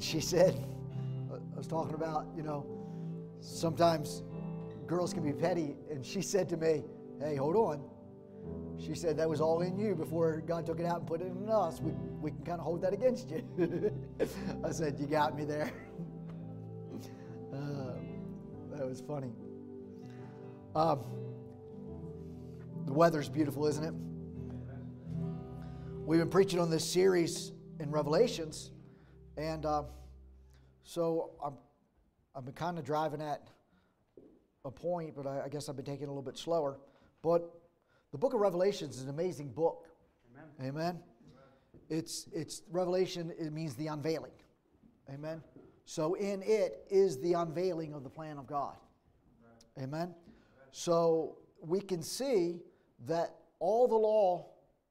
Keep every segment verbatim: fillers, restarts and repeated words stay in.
She said, I was talking about, you know, sometimes girls can be petty. And she said to me, hey, hold on. She said, that was all in you before God took it out and put it in us. We, we can kind of hold that against you. I said, you got me there. Uh, that was funny. Uh, the weather's beautiful, isn't it? We've been preaching on this series in Revelations. And uh, so I'm, I've been kind of driving at a point, but I, I guess I've been taking it a little bit slower. But the book of Revelation is an amazing book. Amen. Amen. Amen. It's, it's Revelation, it means the unveiling. Amen. So in it is the unveiling of the plan of God. Right. Amen. Right. So we can see that all the law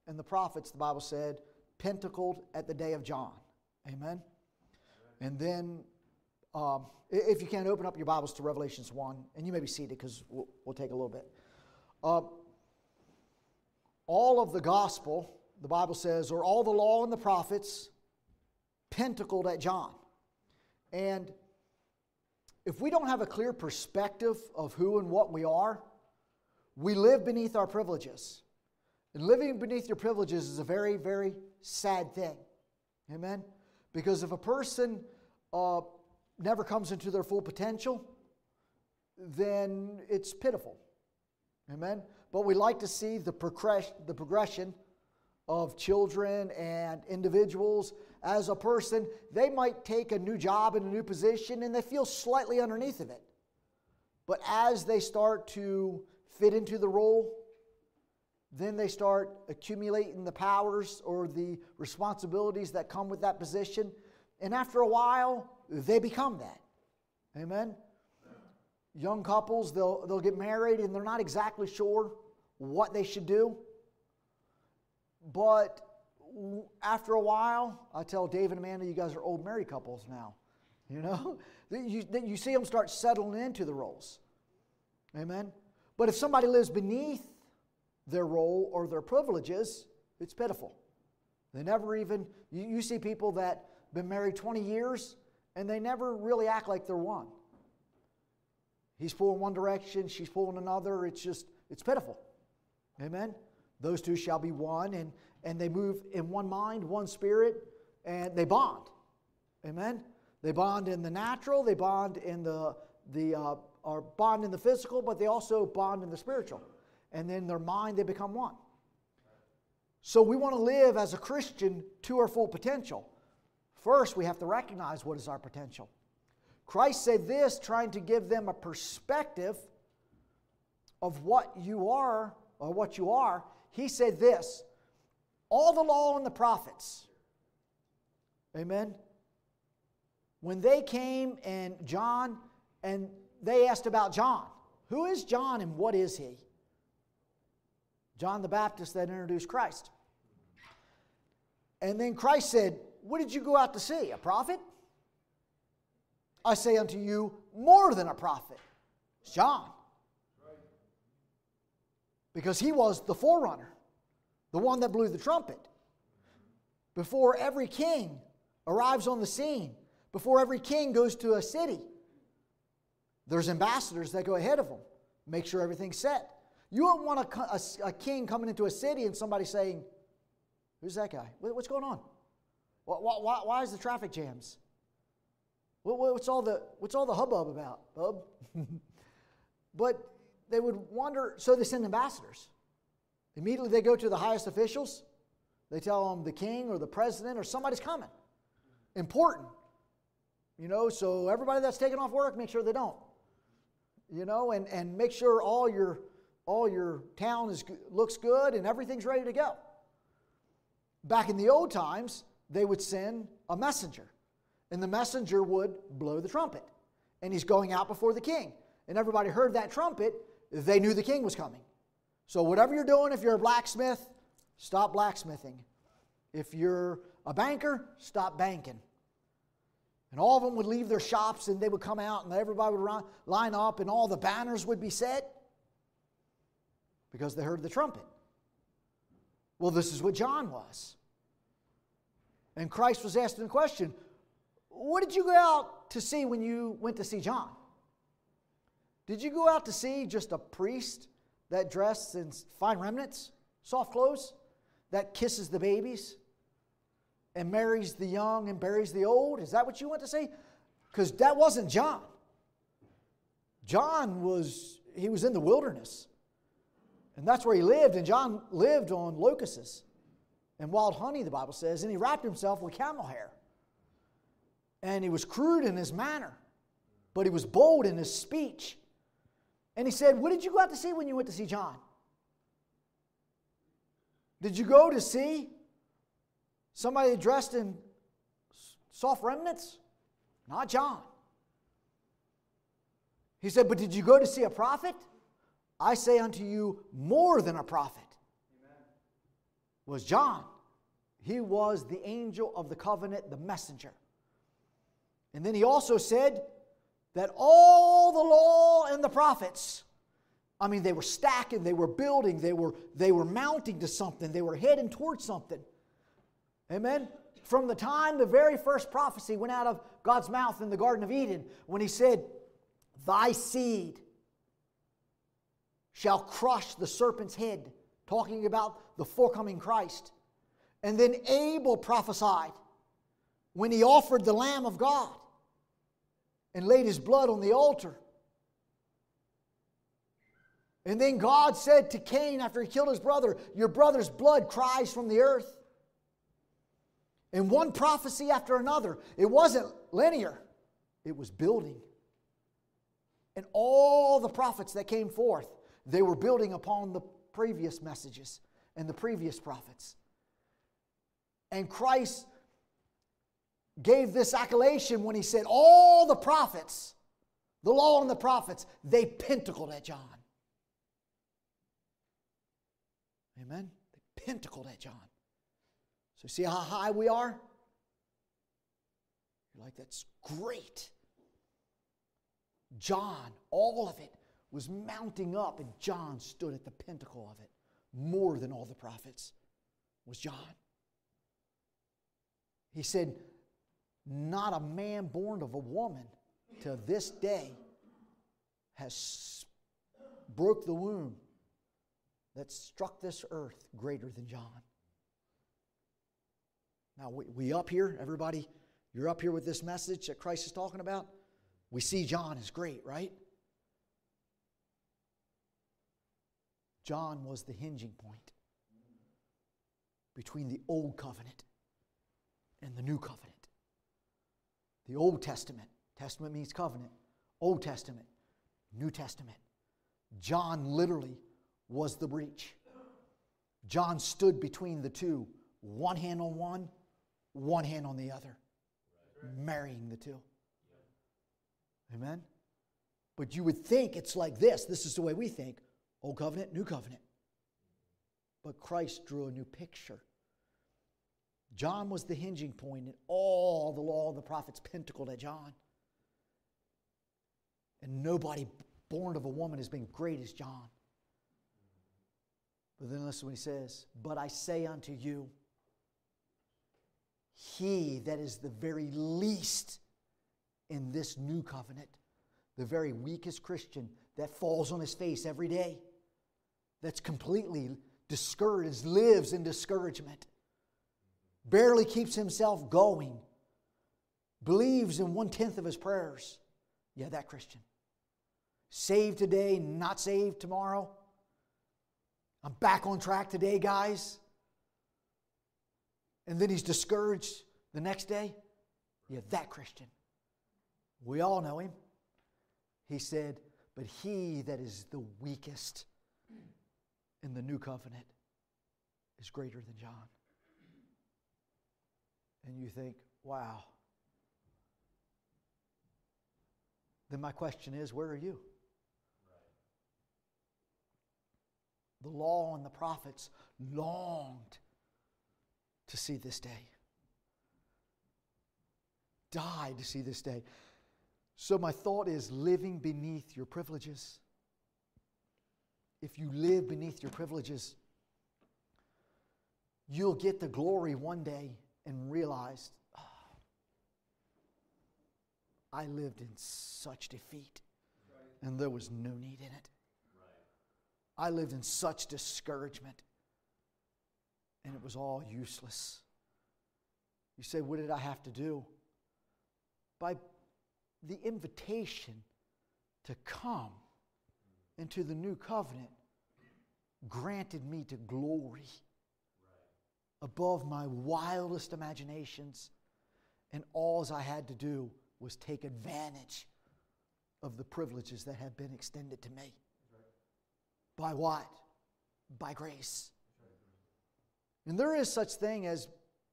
and the prophets, the Bible said, pentacled at the day of John. Amen. And then, um, if you can, open up your Bibles to Revelations one, and you may be seated because we'll, we'll take a little bit. Uh, all of the gospel, the Bible says, or all the law and the prophets, pentacled at John. And if we don't have a clear perspective of who and what we are, we live beneath our privileges. And living beneath your privileges is a very, very sad thing. Amen? Because if a person Uh, never comes into their full potential, then it's pitiful. Amen? But we like to see the progression, the progression of children and individuals as a person. They might take a new job and a new position, and they feel slightly underneath of it. But as they start to fit into the role, then they start accumulating the powers or the responsibilities that come with that position. And after a while, they become that. Amen? Young couples, they'll, they'll get married and they're not exactly sure what they should do. But after a while, I tell Dave and Amanda, you guys are old married couples now. You know? You, you see them start settling into the roles. Amen? But if somebody lives beneath their role or their privileges, it's pitiful. They never even, you, you see people that been married twenty years, and they never really act like they're one. He's pulling one direction, she's pulling another. It's just, it's pitiful. Amen? Those two shall be one, and, and they move in one mind, one spirit, and they bond. Amen? They bond in the natural, they bond in the, the uh, or bond in the physical, but they also bond in the spiritual. And then their mind, they become one. So we want to live as a Christian to our full potential. First, we have to recognize what is our potential. Christ said this, trying to give them a perspective of what you are, or what you are. He said this, all the law and the prophets, amen, when they came and John, and they asked about John. Who is John and what is he? John the Baptist that introduced Christ. And then Christ said, what did you go out to see? A prophet? I say unto you, more than a prophet. It's John. Because he was the forerunner, the one that blew the trumpet. Before every king arrives on the scene, before every king goes to a city, there's ambassadors that go ahead of him, make sure everything's set. You don't want a, a, a king coming into a city and somebody saying, who's that guy? What's going on? Why, why, why is the traffic jams? What's all the, what's all the hubbub about, bub? But they would wonder, so they send ambassadors. Immediately they go to the highest officials. They tell them the king or the president or somebody's coming. Important. You know, so everybody that's taking off work, make sure they don't. You know, and, and make sure all your, all your town is, looks good and everything's ready to go. Back in the old times, they would send a messenger, and the messenger would blow the trumpet, and he's going out before the king, and everybody heard that trumpet, they knew the king was coming. So whatever you're doing, if you're a blacksmith, stop blacksmithing. If you're a banker, stop banking. And all of them would leave their shops, and they would come out, and everybody would line up, and all the banners would be set because they heard the trumpet. Well, this is what John was. And Christ was asking the question, What did you go out to see when you went to see John? Did you go out to see just a priest that dressed in fine remnants, soft clothes, that kisses the babies and marries the young and buries the old? Is that what you went to see? Because that wasn't John. John was, he was in the wilderness. And that's where he lived. And John lived on locusts and wild honey, the Bible says. And he wrapped himself with camel hair. And he was crude in his manner. But he was bold in his speech. And he said, what did you go out to see when you went to see John? Did you go to see somebody dressed in soft remnants? Not John. He said, but did you go to see a prophet? I say unto you, more than a prophet. Amen. Was John. He was the angel of the covenant, the messenger. And then he also said that all the law and the prophets, I mean, they were stacking, they were building, they were, they were mounting to something, they were heading towards something. Amen? From the time the very first prophecy went out of God's mouth in the Garden of Eden, when he said, thy seed shall crush the serpent's head, talking about the forecoming Christ. And then Abel prophesied when he offered the Lamb of God and laid his blood on the altar. And then God said to Cain after he killed his brother, your brother's blood cries from the earth. And one prophecy after another. It wasn't linear. It was building. And all the prophets that came forth, they were building upon the previous messages and the previous prophets. And Christ gave this accolation when he said, all the prophets, the law and the prophets, they pentacled at John. Amen? They pentacled at John. So see how high we are? You're like, that's great. John, all of it was mounting up, and John stood at the pinnacle of it. More than all the prophets was John. He said, not a man born of a woman to this day has broke the womb that struck this earth greater than John. Now, we, we up here, everybody, you're up here with this message that Christ is talking about. We see John is great, right? John was the hinging point between the old covenant and the new covenant. The Old Testament. Testament means covenant. Old Testament. New Testament. John literally was the breach. John stood between the two. One hand on one, one hand on the other. Marrying the two. Amen? But you would think it's like this. This is the way we think. Old covenant, new covenant. But Christ drew a new picture. John was the hinging point, and all the law of the prophets pentacled at John. And nobody born of a woman has been great as John. But then listen what he says. But I say unto you, he that is the very least in this new covenant, the very weakest Christian that falls on his face every day, that's completely discouraged, lives in discouragement, barely keeps himself going, believes in one-tenth of his prayers. Yeah, that Christian. Saved today, not saved tomorrow. I'm back on track today, guys. And then he's discouraged the next day. Yeah, that Christian. We all know him. He said, but he that is the weakest in the new covenant is greater than John. And you think, wow. Then my question is, where are you? The law and the prophets longed to see this day. Died to see this day. So my thought is living beneath your privileges. If you live beneath your privileges, you'll get the glory one day and realize, oh, I lived in such defeat, and there was no need in it. I lived in such discouragement, and it was all useless. You say, what did I have to do? By the invitation to come into the new covenant granted me to glory right. above my wildest imaginations, and all I had to do was take advantage of the privileges that have been extended to me. Right. By what? By grace. Right. And there is such thing as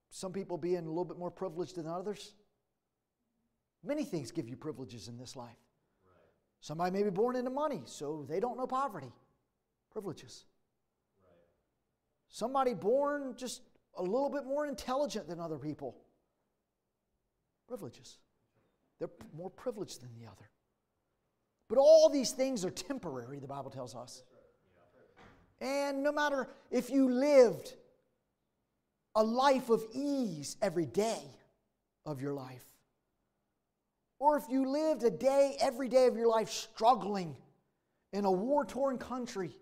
some people being a little bit more privileged than others. Many things give you privileges in this life. Right. Somebody may be born into money, so they don't know poverty. Privileges. Right. Somebody born just a little bit more intelligent than other people. Privileges. They're more privileged than the other. But all these things are temporary, the Bible tells us. And no matter if you lived a life of ease every day of your life, or if you lived a day, every day of your life struggling in a war-torn country,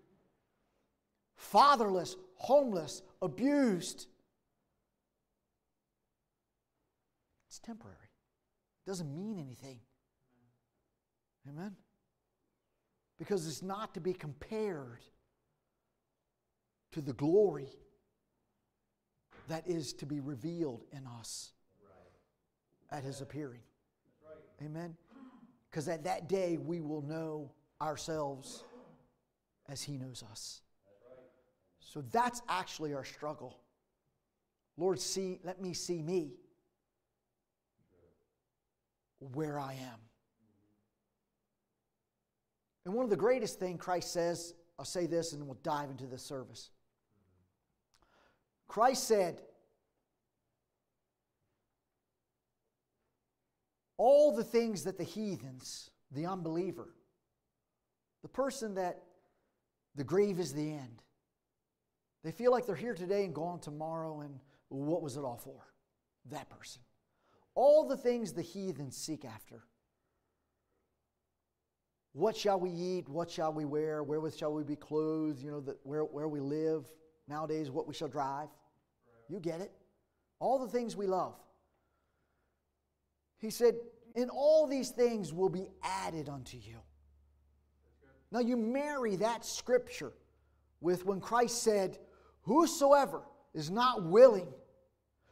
fatherless, homeless, abused, it's temporary. It doesn't mean anything. Amen? Because it's not to be compared to the glory that is to be revealed in us at His appearing. Amen? Because at that day we will know ourselves as He knows us. So that's actually our struggle. Lord, see, let me see me where I am. And one of the greatest things Christ says, I'll say this and we'll dive into this service. Christ said, all the things that the heathens, the unbeliever, the person that the grave is the end, they feel like they're here today and gone tomorrow, and what was it all for? That person. All the things the heathens seek after. What shall we eat? What shall we wear? Wherewith shall we be clothed? You know, the, where, where we live. Nowadays, what we shall drive. You get it. All the things we love. He said, and all these things will be added unto you. Now you marry that scripture with when Christ said, whosoever is not willing,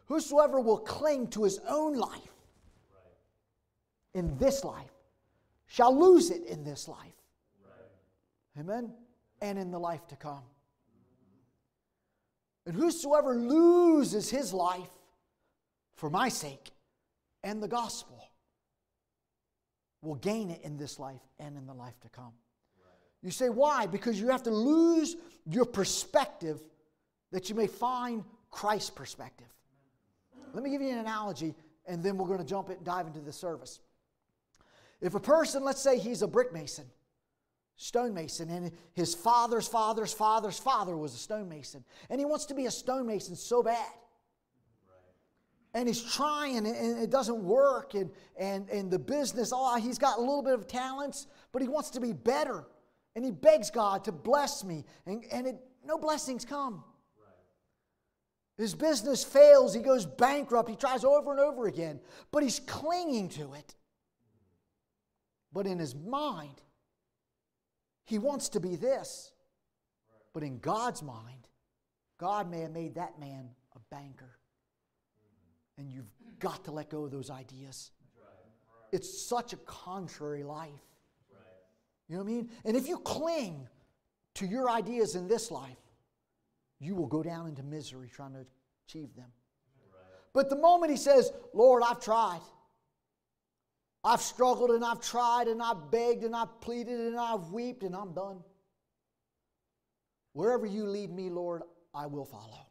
whosoever will cling to his own life in this life, shall lose it in this life. Amen? And in the life to come. And whosoever loses his life for my sake and the gospel will gain it in this life and in the life to come. You say, why? Because you have to lose your perspective that you may find Christ's perspective. Let me give you an analogy, and then we're going to jump it and dive into the service. If a person, let's say he's a brick mason, stonemason, and his father's father's father's father was a stonemason, and he wants to be a stonemason so bad. And he's trying, and it doesn't work, and, and, and the business, oh, he's got a little bit of talents, but he wants to be better. And he begs God to bless me, and, and it, no blessings come. Right. His business fails, he goes bankrupt, he tries over and over again, but he's clinging to it. But in his mind, he wants to be this. Right. But in God's mind, God may have made that man a banker. And you've got to let go of those ideas. Right, right. It's such a contrary life. Right. You know what I mean? And if you cling to your ideas in this life, you will go down into misery trying to achieve them. Right. But the moment he says, Lord, I've tried. I've struggled and I've tried and I've begged and I've pleaded and I've weeped and I'm done. Wherever you lead me, Lord, I will follow.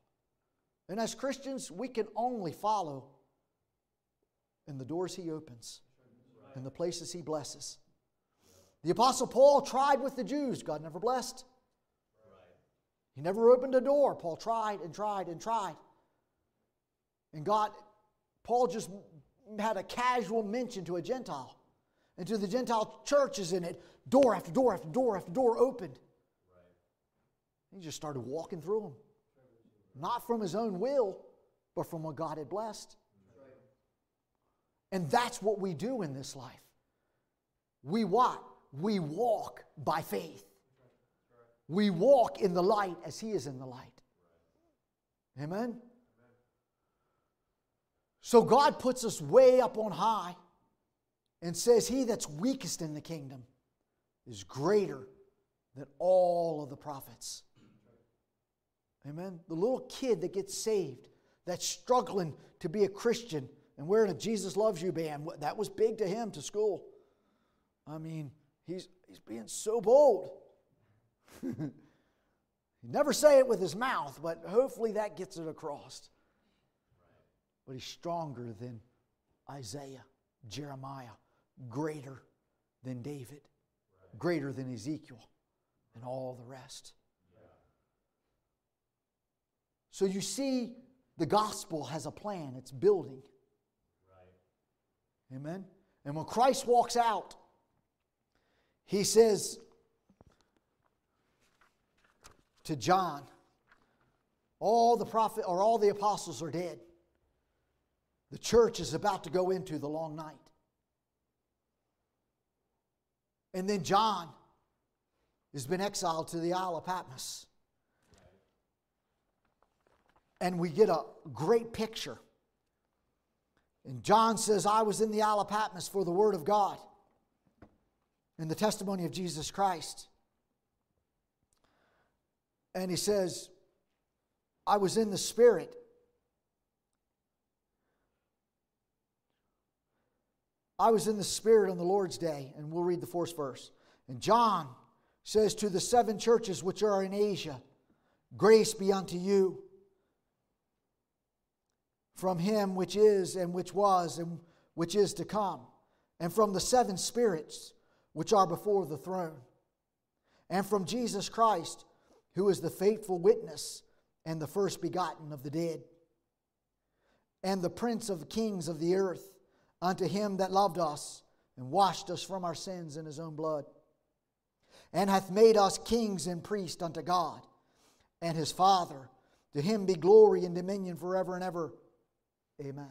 And as Christians, we can only follow in the doors He opens, in the places He blesses. The Apostle Paul tried with the Jews. God never blessed. He never opened a door. Paul tried and tried and tried. And God, Paul just had a casual mention to a Gentile. And to the Gentile churches in it, door after door after door after door opened. Right. He just started walking through them. Not from his own will, but from what God had blessed. Right. And that's what we do in this life. We what? We walk by faith. We walk in the light as He is in the light. Amen? Amen. So God puts us way up on high and says, he that's weakest in the kingdom is greater than all of the prophets. Amen? The little kid that gets saved, that's struggling to be a Christian and wearing a Jesus Loves You band, that was big to him to school. I mean, he's, he's being so bold. He'd never say it with his mouth, but hopefully that gets it across. But he's stronger than Isaiah, Jeremiah, greater than David, greater than Ezekiel, and all the rest. So you see, the gospel has a plan. It's building. Amen? And when Christ walks out, He says to John, all the prophet or all the apostles are dead. The church is about to go into the long night. And then John has been exiled to the Isle of Patmos. And we get a great picture. And John says, I was in the Isle of Patmos for the word of God and the testimony of Jesus Christ. And he says, I was in the Spirit. I was in the Spirit on the Lord's day. And we'll read the fourth verse. And John says, to the seven churches which are in Asia, grace be unto you from Him which is and which was and which is to come, and from the seven spirits which are before the throne, and from Jesus Christ, who is the faithful witness and the first begotten of the dead, and the Prince of kings of the earth, unto Him that loved us and washed us from our sins in His own blood, and hath made us kings and priests unto God and His Father. To Him be glory and dominion forever and ever. Amen.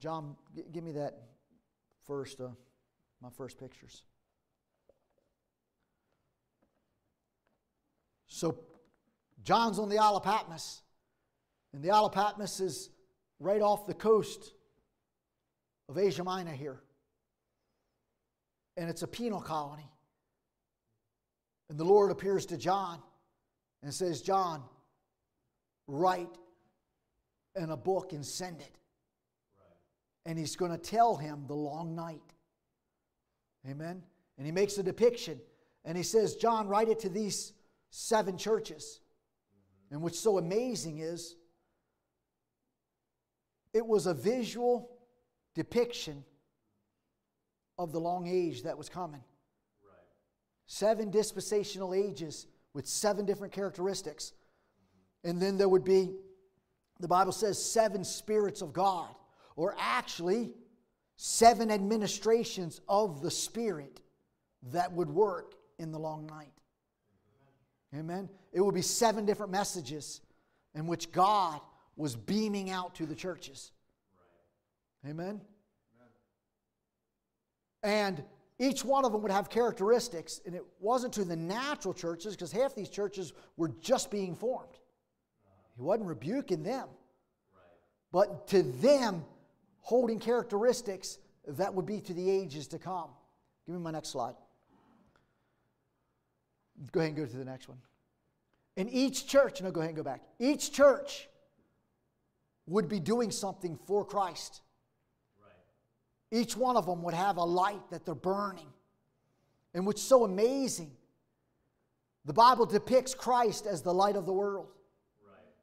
John, g- give me that first, uh, my first pictures. So, John's on the Isle of Patmos. And the Isle of Patmos is right off the coast of Asia Minor here. And it's a penal colony. And the Lord appears to John and says, John, write in a book and send it. Right. And He's going to tell him the long night. Amen? And He makes a depiction. And He says, John, write it to these seven churches. And what's so amazing is it was a visual depiction of the long age that was coming. Right. Seven dispensational ages with seven different characteristics. And then there would be, the Bible says, seven spirits of God, or actually seven administrations of the Spirit that would work in the long night. Amen. It would be seven different messages in which God was beaming out to the churches. Right. Amen? Amen. And each one of them would have characteristics, and it wasn't to the natural churches because half these churches were just being formed. Right. He wasn't rebuking them. Right. But to them, holding characteristics that would be to the ages to come. Give me my next slide. Go ahead and go to the next one. And each church, no, go ahead and go back. Each church would be doing something for Christ. Right. Each one of them would have a light that they're burning. And what's so amazing, the Bible depicts Christ as the light of the world.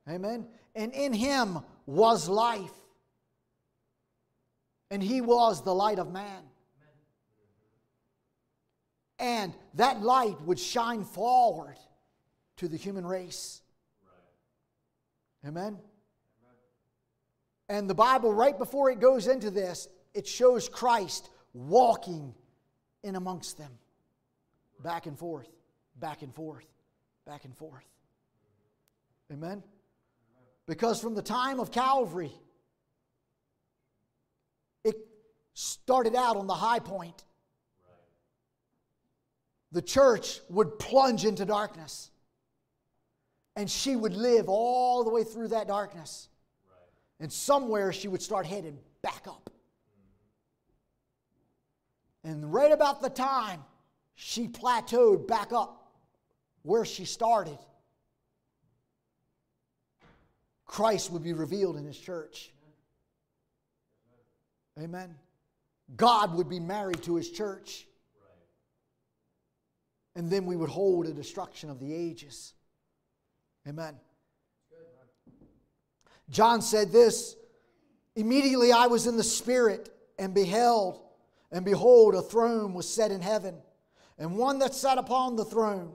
Right. Amen? And in Him was life. And He was the light of man. And that light would shine forward to the human race. Right. Amen? Amen? And the Bible, right before it goes into this, it shows Christ walking in amongst them. Back and forth, back and forth, back and forth. Amen? Because from the time of Calvary, it started out on the high point. The church would plunge into darkness. And she would live all the way through that darkness. And somewhere she would start heading back up. And right about the time she plateaued back up where she started, Christ would be revealed in His church. Amen. God would be married to His church. And then we would hold a destruction of the ages. Amen. John said this, "Immediately I was in the Spirit and beheld, and behold, a throne was set in heaven, and one that sat upon the throne,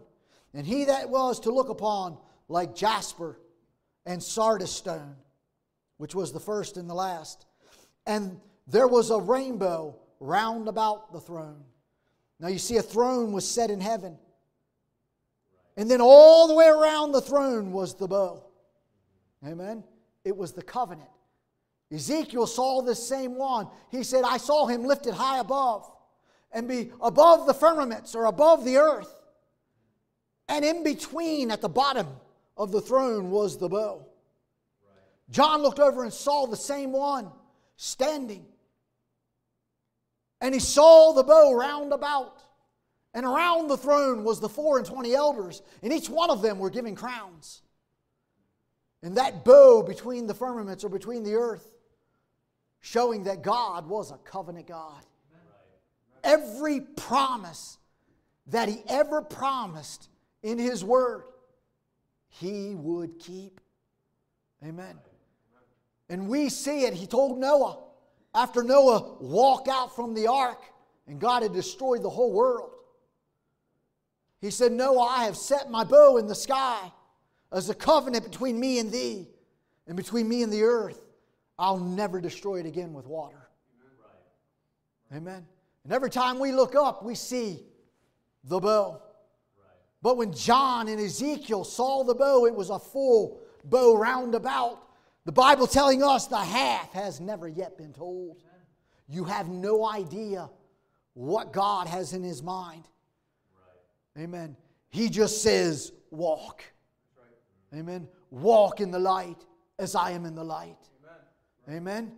and he that was to look upon like jasper and sardis stone, which was the first and the last. And there was a rainbow round about the throne." Now you see, a throne was set in heaven. And then all the way around the throne was the bow. Amen. It was the covenant. Ezekiel saw this same one. He said, "I saw him lifted high above, and be above the firmaments," or above the earth. And in between, at the bottom of the throne, was the bow. John looked over and saw the same one standing. And he saw the bow round about. And around the throne was the four and twenty elders, and each one of them were given crowns. And that bow between the firmaments, or between the earth, showing that God was a covenant God. Every promise that He ever promised in His Word, He would keep. Amen. And we see it. He told Noah, after Noah walked out from the ark and God had destroyed the whole world, He said, "Noah, I have set my bow in the sky as a covenant between me and thee, and between me and the earth. I'll never destroy it again with water." Right. Amen. And every time we look up, we see the bow. Right. But when John and Ezekiel saw the bow, it was a full bow roundabout. The Bible telling us the half has never yet been told. Amen. You have no idea what God has in His mind. Amen. He just says, walk. Right. Amen. Walk in the light as I am in the light. Amen. Right. Amen.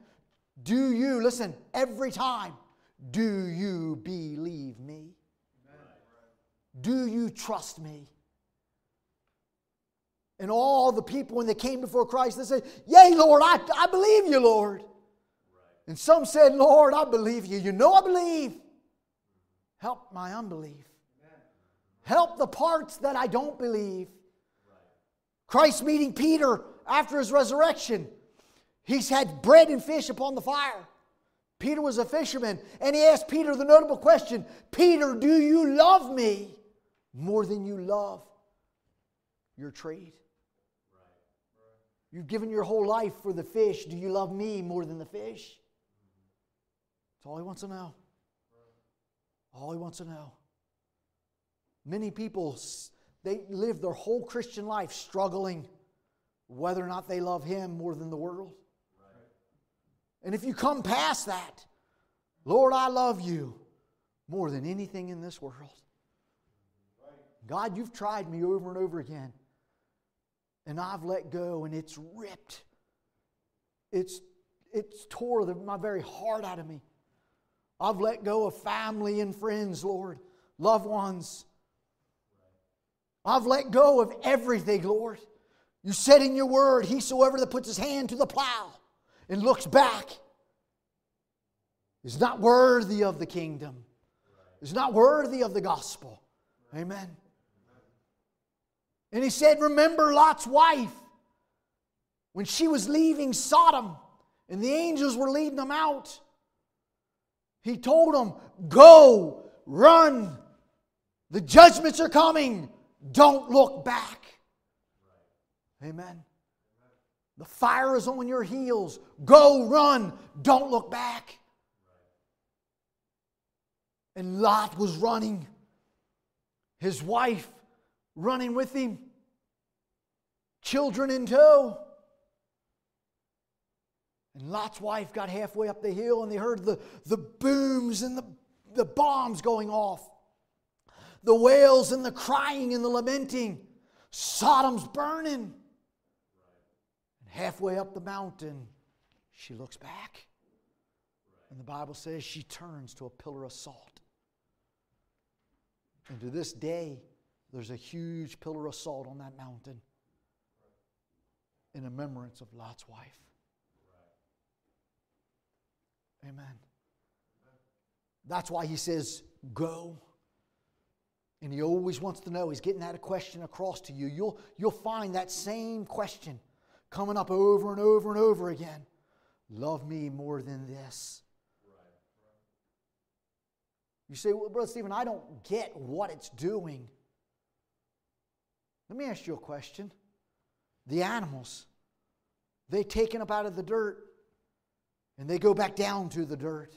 Do you, listen, every time, do you believe me? Right. Do you trust me? And all the people, when they came before Christ, they said, "Yea, Lord, I, I believe you, Lord." Right. And some said, "Lord, I believe you. You know I believe. Help my unbelief. Help the parts that I don't believe." Christ meeting Peter after His resurrection. He's had bread and fish upon the fire. Peter was a fisherman. And He asked Peter the notable question, "Peter, do you love me more than you love your trade?" You've given your whole life for the fish. Do you love me more than the fish? That's all He wants to know. All He wants to know. Many people, they live their whole Christian life struggling whether or not they love Him more than the world. Right. And if you come past that, "Lord, I love you more than anything in this world. Right. God, you've tried me over and over again. And I've let go, and it's ripped. It's, it's tore the, my very heart out of me. I've let go of family and friends, Lord, loved ones. I've let go of everything, Lord. You said in your word, whosoever that puts his hand to the plow and looks back is not worthy of the kingdom, is not worthy of the gospel." Amen. And He said, remember Lot's wife when she was leaving Sodom and the angels were leading them out. He told them, "Go, run. The judgments are coming. Don't look back." Amen. The fire is on your heels. Go, run. Don't look back. And Lot was running. His wife running with him. Children in tow. And Lot's wife got halfway up the hill and they heard the, the booms and the, the bombs going off. The wails and the crying and the lamenting. Sodom's burning. And halfway up the mountain, she looks back. And the Bible says she turns to a pillar of salt. And to this day, there's a huge pillar of salt on that mountain in remembrance of Lot's wife. Amen. That's why he says, go. And he always wants to know. He's getting that question across to you. You'll, you'll find that same question coming up over and over and over again. Love me more than this. You say, well, Brother Stephen, I don't get what it's doing. Let me ask you a question. The animals, they take him up out of the dirt and they go back down to the dirt.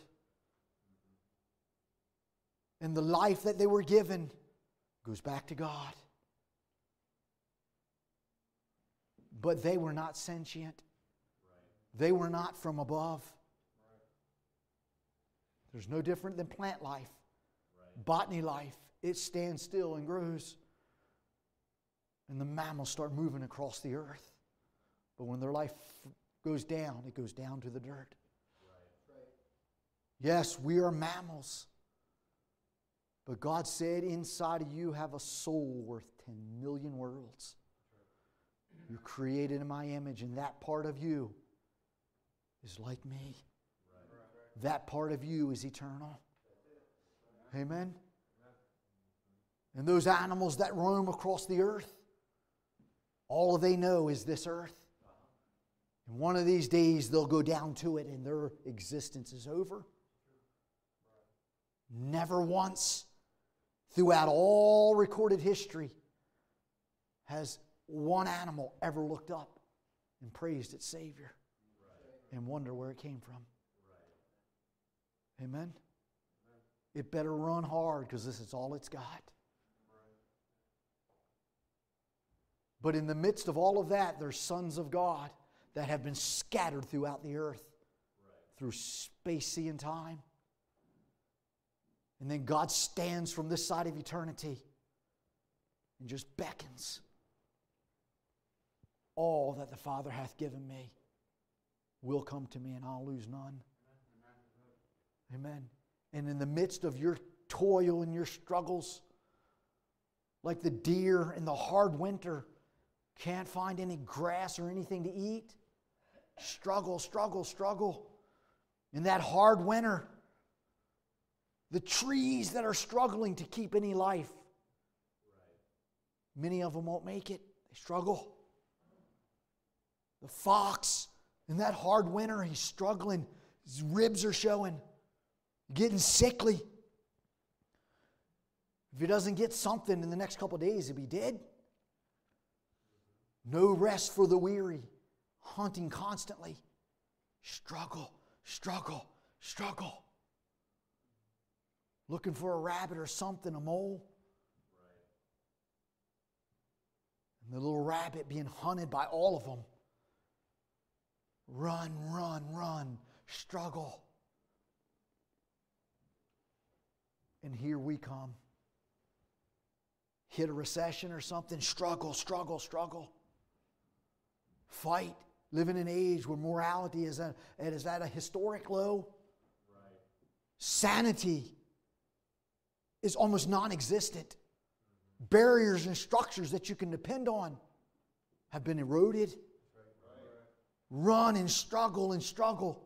And the life that they were given goes back to God. But they were not sentient. They were not from above. There's no different than plant life, botany life. It stands still and grows. And the mammals start moving across the earth. But when their life goes down, it goes down to the dirt. Yes, we are mammals. But God said inside of you have a soul worth ten million worlds. You're created in my image, and that part of you is like me. That part of you is eternal. Amen? And those animals that roam across the earth, all they know is this earth. And one of these days they'll go down to it and their existence is over. Never once throughout all recorded history has one animal ever looked up and praised its Savior and wonder where it came from. Amen? It better run hard because this is all it's got. But in the midst of all of that, there's sons of God that have been scattered throughout the earth through space, sea, and time. And then God stands from this side of eternity and just beckons. All that the Father hath given me will come to me, and I'll lose none. Amen. And in the midst of your toil and your struggles, like the deer in the hard winter, can't find any grass or anything to eat. Struggle, struggle, struggle. In that hard winter, the trees that are struggling to keep any life, many of them won't make it. They struggle. The fox, in that hard winter, he's struggling. His ribs are showing, getting sickly. If he doesn't get something in the next couple of days, he'll be dead. No rest for the weary, hunting constantly. Struggle, struggle, struggle. Looking for a rabbit or something, a mole. And the little rabbit being hunted by all of them. Run, run, run. Struggle. And here we come. Hit a recession or something. Struggle, struggle, struggle. Fight. Live in an age where morality is at, is at a historic low. Right. Sanity is almost non-existent. Barriers and structures that you can depend on have been eroded. Run and struggle and struggle.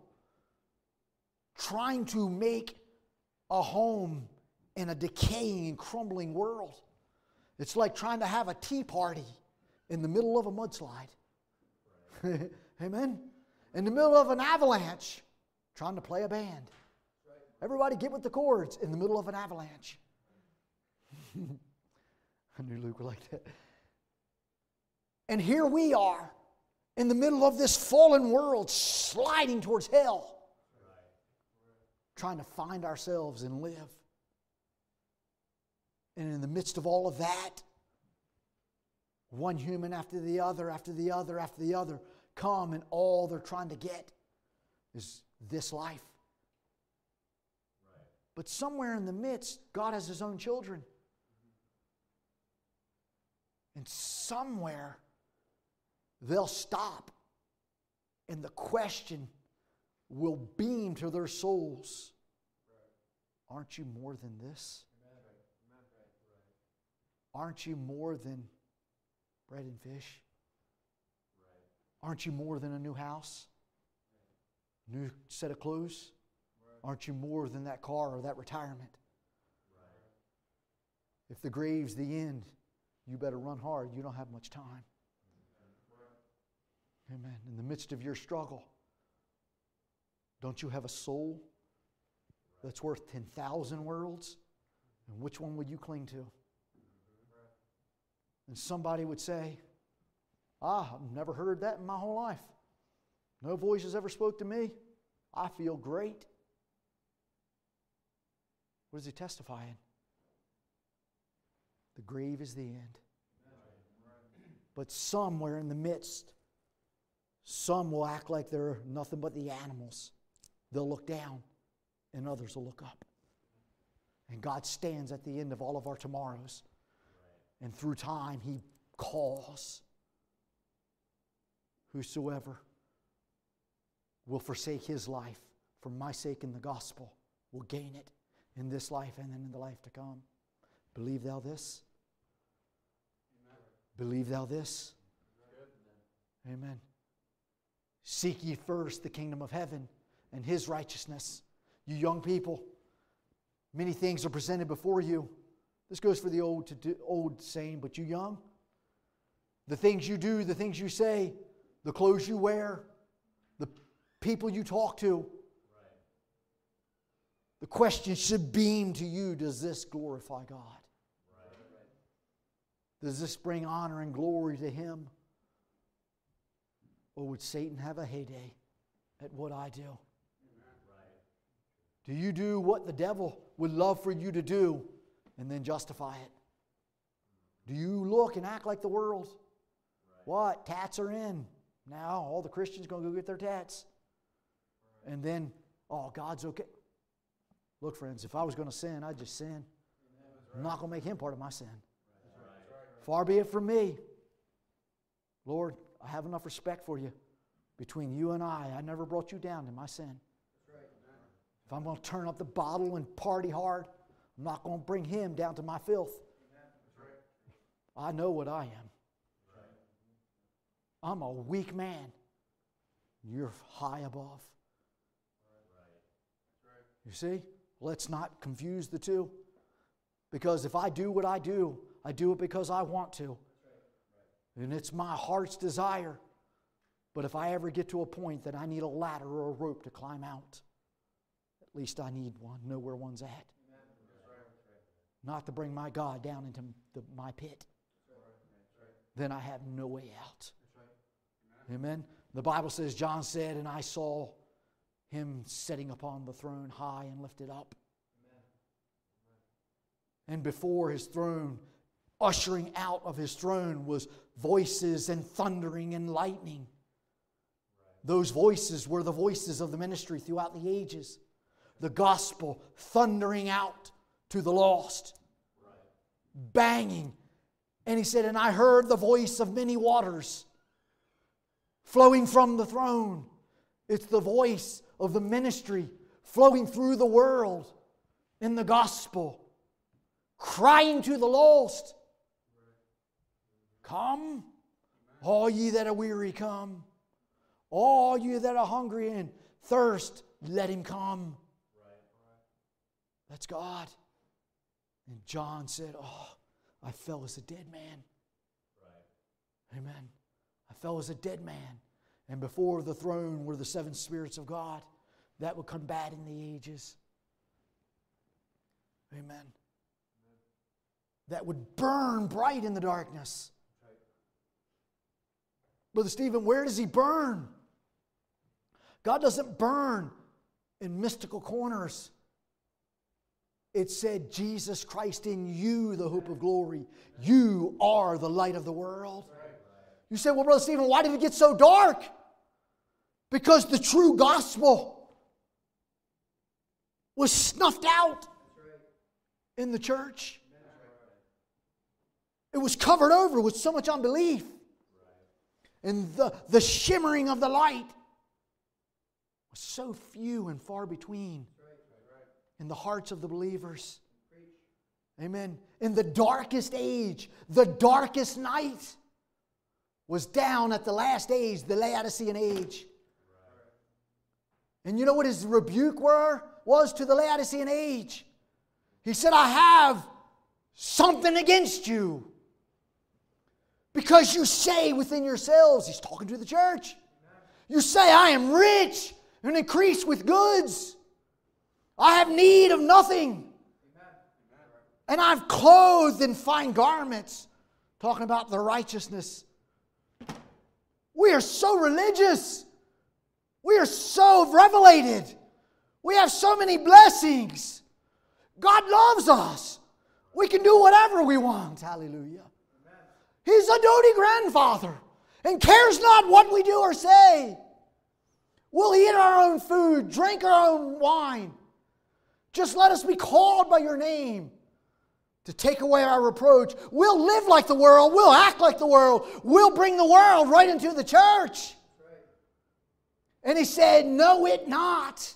Trying to make a home in a decaying and crumbling world. It's like trying to have a tea party in the middle of a mudslide. Amen? In the middle of an avalanche, trying to play a band. Everybody get with the chords in the middle of an avalanche. I knew Luke would like that. And here we are in the middle of this fallen world sliding towards hell. Trying to find ourselves and live And in the midst of all of that, one human after the other, after the other, after the other come, and all they're trying to get is this life. Right. But somewhere in the midst, God has His own children. And somewhere they'll stop, and the question will beam to their souls. Right. Aren't you more than this? Amen. Amen. Right. Aren't you more than bread and fish? Right. Aren't you more than a new house? Right. New set of clothes? Right. Aren't you more than that car or that retirement? Right. If the grave's the end, you better run hard. You don't have much time. Amen. Amen. In the midst of your struggle, don't you have a soul that's worth ten thousand worlds? And which one would you cling to? And somebody would say, ah, I've never heard that in my whole life. No voice has ever spoke to me. I feel great. What is he testifying? The grave is the end. But somewhere in the midst, some will act like they're nothing but the animals. They'll look down, and others will look up. And God stands at the end of all of our tomorrows. And through time, He calls whosoever will forsake his life for my sake and the gospel will gain it in this life and then in the life to come. Believe thou this? Amen. Believe thou this? Amen. Amen. Seek ye first the kingdom of heaven and His righteousness. You young people, many things are presented before you. This goes for the old to do, old saying, but you young, the things you do, the things you say, the clothes you wear, the people you talk to, right. The question should beam to you, does this glorify God? Right. Does this bring honor and glory to Him? Or would Satan have a heyday at what I do? Right. Do you do what the devil would love for you to do? And then justify it. Do you look and act like the world? Right. What? Tats are in. Now all the Christians going to go get their tats. Right. And then, oh, God's okay. Look, friends, if I was going to sin, I'd just sin. Right. I'm not going to make Him part of my sin. Right. Right. Far be it from me. Lord, I have enough respect for You. Between You and I, I never brought You down in my sin. Right. If I'm going to turn up the bottle and party hard, I'm not going to bring Him down to my filth. I know what I am. I'm a weak man. You're high above. You see? Let's not confuse the two. Because if I do what I do, I do it because I want to. And it's my heart's desire. But if I ever get to a point that I need a ladder or a rope to climb out, at least I need one, know where one's at. Not to bring my God down into the, my pit. That's right. That's right. Then I have no way out. Right. Amen. Amen. The Bible says, John said, and I saw Him sitting upon the throne high and lifted up. Amen. Amen. And before His throne, ushering out of His throne was voices and thundering and lightning. Right. Those voices were the voices of the ministry throughout the ages. The gospel thundering out to the lost, right. Banging. And He said, and I heard the voice of many waters flowing from the throne. It's the voice of the ministry flowing through the world in the gospel, crying to the lost, come, all ye that are weary, come. All you that are hungry and thirst, let Him come. That's God. And John said, oh, I fell as a dead man. Right. Amen. I fell as a dead man. And before the throne were the seven spirits of God that would combat in the ages. Amen. Amen. That would burn bright in the darkness. Right. Brother Stephen, where does He burn? God doesn't burn in mystical corners. It said, Jesus Christ in you, the hope of glory. You are the light of the world. You say, well, Brother Stephen, why did it get so dark? Because the true gospel was snuffed out in the church. It was covered over with so much unbelief. And the, the shimmering of the light was so few and far between in the hearts of the believers. Amen. In the darkest age, the darkest night was down at the last age, the Laodicean age. And you know what his rebuke were, was to the Laodicean age? He said, I have something against you. Because you say within yourselves, he's talking to the church. You say, I am rich and increase with goods. I have need of nothing. And I've clothed in fine garments. Talking about the righteousness. We are so religious. We are so revelated. We have so many blessings. God loves us. We can do whatever we want. Hallelujah. He's a doting grandfather and cares not what we do or say. We'll eat our own food, drink our own wine. Just let us be called by your name to take away our reproach. We'll live like the world. We'll act like the world. We'll bring the world right into the church. And he said, know it not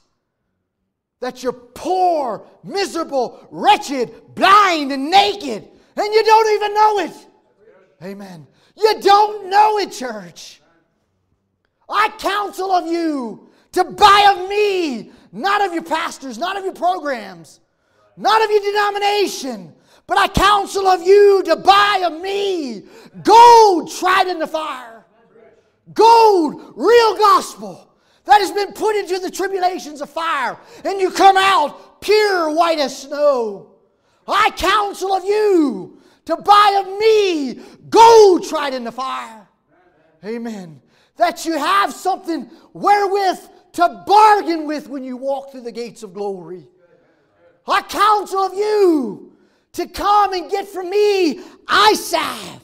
that you're poor, miserable, wretched, blind, and naked, and you don't even know it. Amen. You don't know it, church. I counsel of you to buy of me, not of your pastors, not of your programs, not of your denomination, but I counsel of you to buy of me gold tried in the fire, gold, real gospel, that has been put into the tribulations of fire, and you come out pure white as snow. I counsel of you to buy of me gold tried in the fire. Amen. That you have something wherewith to bargain with when you walk through the gates of glory. I counsel of you to come and get from me eye salve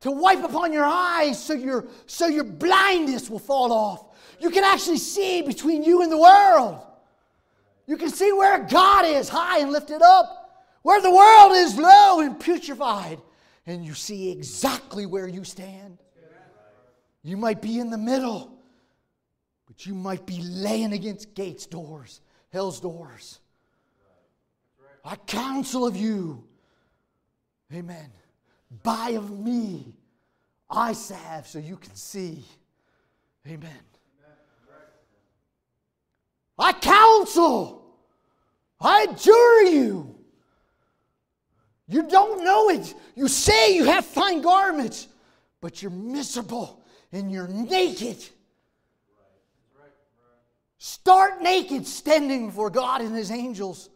to wipe upon your eyes so your, so your blindness will fall off. You can actually see between you and the world. You can see where God is high and lifted up, where the world is low and putrefied, and you see exactly where you stand. You might be in the middle, but you might be laying against gates, doors, hell's doors. I counsel of you, amen, buy of me eye salve so you can see. Amen. I counsel, I adjure you. You don't know it. You say you have fine garments, but you're miserable and you're naked. Start naked, standing before God and His angels.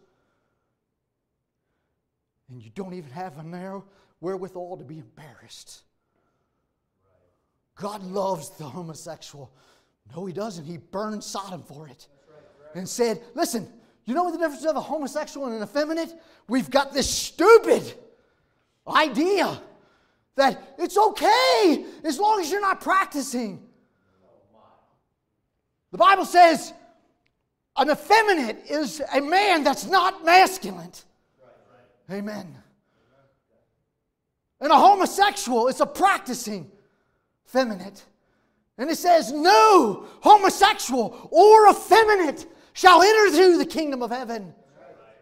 And you don't even have a narrow wherewithal to be embarrassed. God loves the homosexual. No, He doesn't. He burned Sodom for it and said, listen, you know what the difference of a homosexual and an effeminate? We've got this stupid idea that it's okay as long as you're not practicing. The Bible says an effeminate is a man that's not masculine. Amen. And a homosexual is a practicing effeminate. And it says no homosexual or effeminate shall enter through the kingdom of heaven.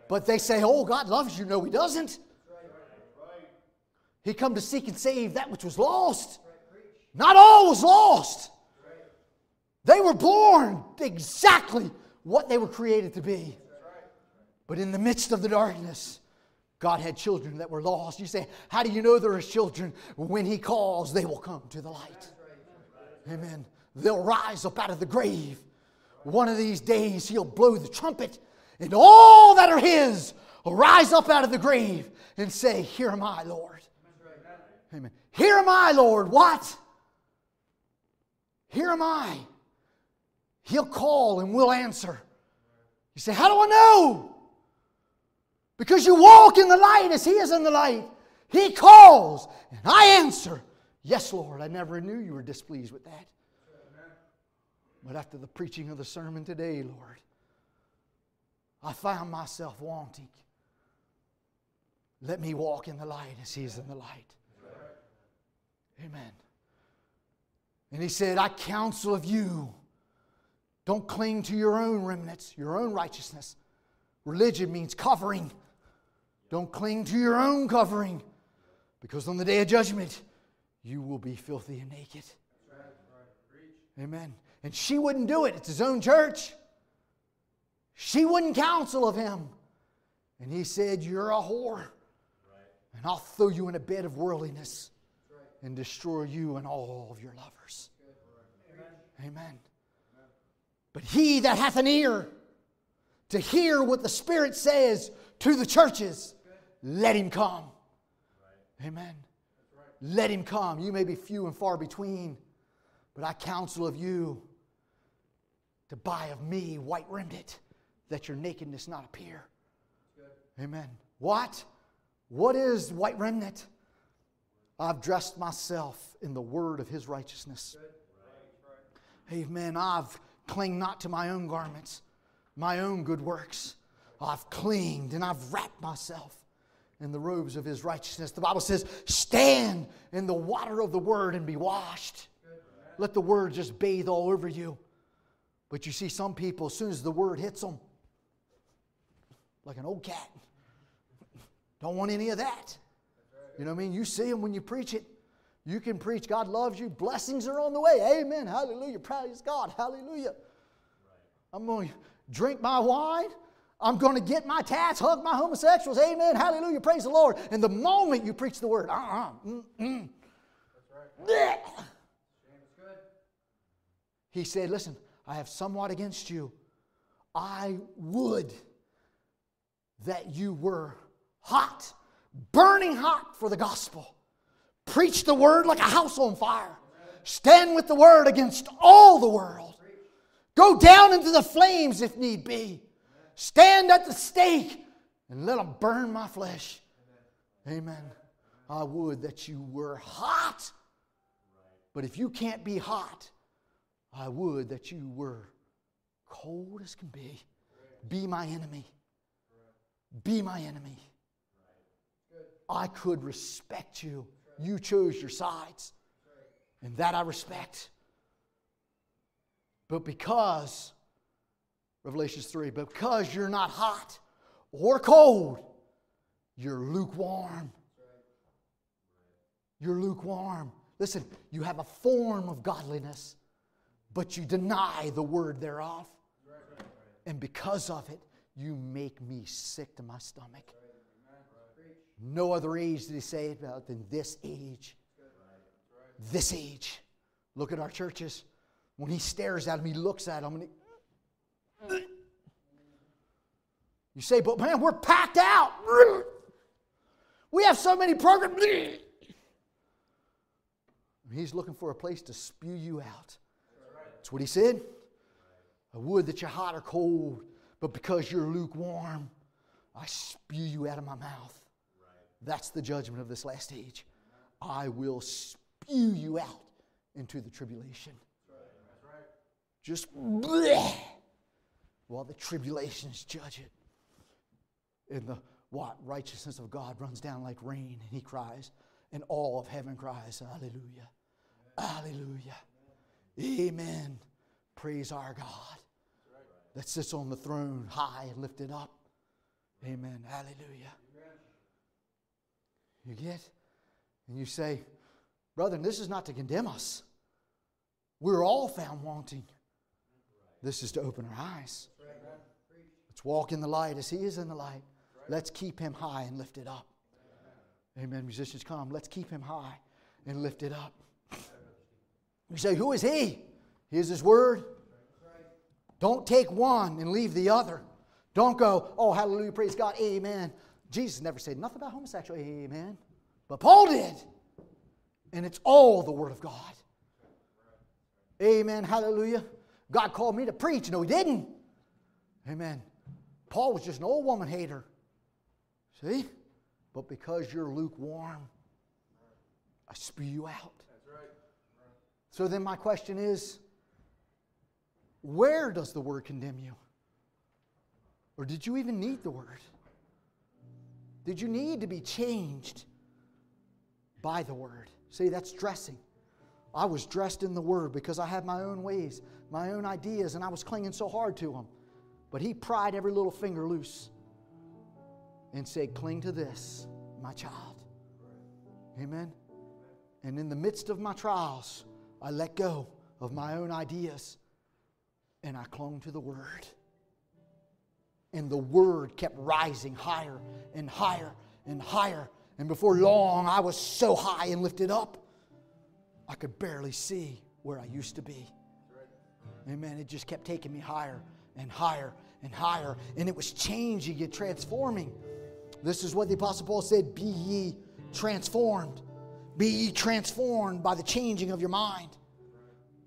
But they say, oh, God loves you. No, He doesn't. He come to seek and save that which was lost. Not all was lost. They were born exactly what they were created to be. But in the midst of the darkness, God had children that were lost. You say, how do you know there are children? When He calls, they will come to the light. Amen. They'll rise up out of the grave. One of these days He'll blow the trumpet, and all that are His will rise up out of the grave and say, here am I, Lord. Amen. Here am I, Lord. What? Here am I. He'll call and we'll answer. You say, how do I know? Because you walk in the light as He is in the light. He calls, and I answer. Yes, Lord, I never knew you were displeased with that. But after the preaching of the sermon today, Lord, I found myself wanting. Let me walk in the light as He is in the light. Amen. And He said, I counsel of you, don't cling to your own remnants, your own righteousness. Religion means covering. Don't cling to your own covering, because on the day of judgment, you will be filthy and naked. Amen. And she wouldn't do it. It's His own church. She wouldn't counsel of Him. And He said, you're a whore. And I'll throw you in a bed of worldliness and destroy you and all of your lovers. Amen. Amen. But he that hath an ear to hear what the Spirit says to the churches, let him come. Amen. Let him come. You may be few and far between, but I counsel of you to buy of me white remnant, that your nakedness not appear. Amen. What? What is white remnant? I've dressed myself in the word of His righteousness. Amen. I've clinged not to my own garments, my own good works. I've clinged and I've wrapped myself in the robes of His righteousness. The Bible says, stand in the water of the word and be washed. Let the word just bathe all over you. But you see, some people, as soon as the word hits them, like an old cat, don't want any of that. You know what I mean? You see Him when you preach it. You can preach, God loves you. Blessings are on the way. Amen. Hallelujah. Praise God. Hallelujah. I'm going to drink my wine. I'm going to get my tats, hug my homosexuals. Amen. Hallelujah. Praise the Lord. And the moment you preach the word, uh-uh. Mm-mm. That's right. He said, listen, I have somewhat against you. I would that you were hot, burning hot for the gospel. Preach the word like a house on fire. Stand with the word against all the world. Go down into the flames if need be. Stand at the stake and let them burn my flesh. Amen. I would that you were hot. But if you can't be hot, I would that you were cold as can be. Be my enemy. Be my enemy. I could respect you. You chose your sides. And that I respect. But because, Revelation three, but because you're not hot or cold, you're lukewarm. You're lukewarm. Listen, you have a form of godliness, but you deny the word thereof. And because of it, you make me sick to my stomach. No other age did He say about than this age. This age. Look at our churches. When He stares at them, He looks at them. And he, you say, but man, we're packed out. We have so many programs. He's looking for a place to spew you out. That's what He said. I would that you're hot or cold, but because you're lukewarm, I spew you out of my mouth. That's the judgment of this last age. I will spew you out into the tribulation. Just bleh, while the tribulations judge it. And the what? Righteousness of God runs down like rain, and He cries, and all of heaven cries, hallelujah, hallelujah, amen. Praise our God that sits on the throne high and lifted up. Amen, hallelujah. You get? And you say, brethren, this is not to condemn us. We're all found wanting. This is to open our eyes. Let's walk in the light as He is in the light. Let's keep Him high and lifted up. Amen. Musicians, come. Let's keep Him high and lifted up. You say, who is He? He is His word. Don't take one and leave the other. Don't go, oh, hallelujah, praise God, amen. Jesus never said nothing about homosexuality, amen. But Paul did. And it's all the word of God. Amen, hallelujah. God called me to preach. No, He didn't. Amen. Paul was just an old woman hater. See? But because you're lukewarm, I spew you out. That's right. So then my question is, where does the Word condemn you? Or did you even need the Word? Did you need to be changed by the Word? See, that's dressing. I was dressed in the Word because I had my own ways, my own ideas, and I was clinging so hard to them. But He pried every little finger loose and said, "Cling to this, my child." Amen? And in the midst of my trials, I let go of my own ideas and I clung to the Word. And the Word kept rising higher and higher and higher. And before long, I was so high and lifted up, I could barely see where I used to be. Amen. It just kept taking me higher and higher and higher. And it was changing and transforming. This is what the Apostle Paul said, "Be ye transformed." Be ye transformed by the changing of your mind,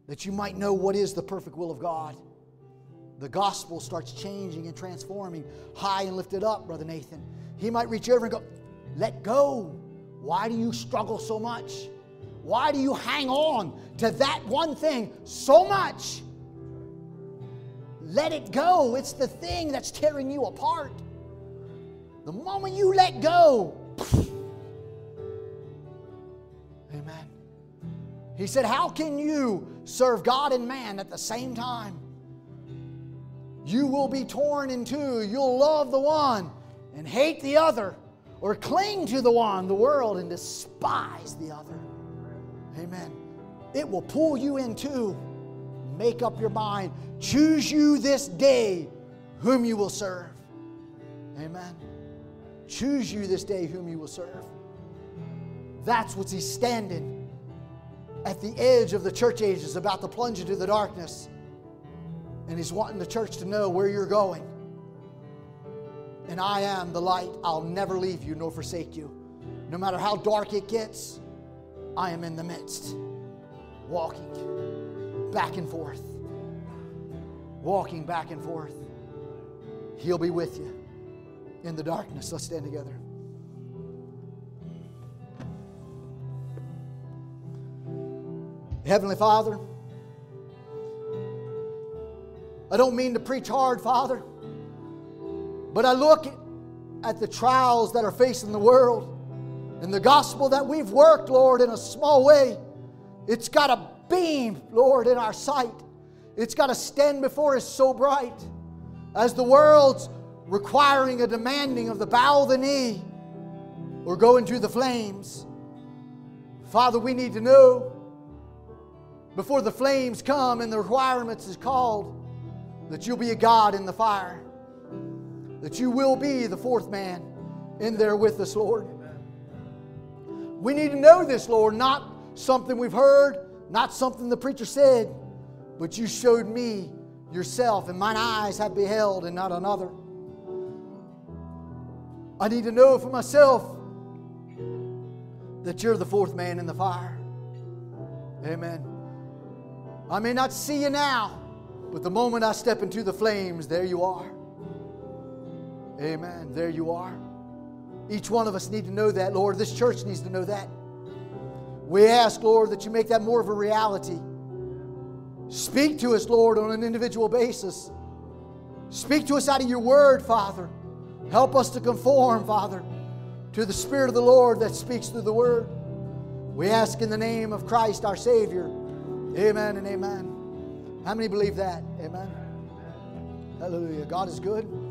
that you might know what is the perfect will of God. The gospel starts changing and transforming, high and lifted up, Brother Nathan. He might reach over and go, "Let go. Why do you struggle so much? Why do you hang on to that one thing so much? Let it go. It's the thing that's tearing you apart. The moment you let go..." Amen. He said, "How can you serve God and man at the same time? You will be torn in two. You'll love the one and hate the other, or cling to the one, the world, and despise the other." Amen. It will pull you in two. Make up your mind. Choose you this day whom you will serve. Amen. Choose you this day whom you will serve. That's what's he's standing at the edge of the church age, is about to plunge into the darkness. And he's wanting the church to know where you're going. "And I am the light. I'll never leave you nor forsake you. No matter how dark it gets, I am in the midst." Walking back and forth. Walking back and forth. He'll be with you in the darkness. Let's stand together. Heavenly Father, I don't mean to preach hard, Father, but I look at the trials that are facing the world and the gospel that we've worked, Lord, in a small way. It's got a beam, Lord, in our sight. It's got to stand before us so bright as the world's requiring a demanding of the bow the knee or go into the flames. Father, we need to know before the flames come and the requirements is called, that you'll be a God in the fire. That you will be the fourth man in there with us, Lord. Amen. We need to know this, Lord, not something we've heard, not something the preacher said, but you showed me yourself, and mine eyes have beheld and not another. I need to know for myself that you're the fourth man in the fire. Amen. I may not see you now, but the moment I step into the flames, there you are. Amen. There you are. Each one of us need to know that, Lord. This church needs to know that. We ask, Lord, that you make that more of a reality. Speak to us, Lord, on an individual basis. Speak to us out of your word, Father. Help us to conform, Father, to the Spirit of the Lord that speaks through the word. We ask in the name of Christ our Savior. Amen and amen. How many believe that? Amen. Hallelujah. God is good.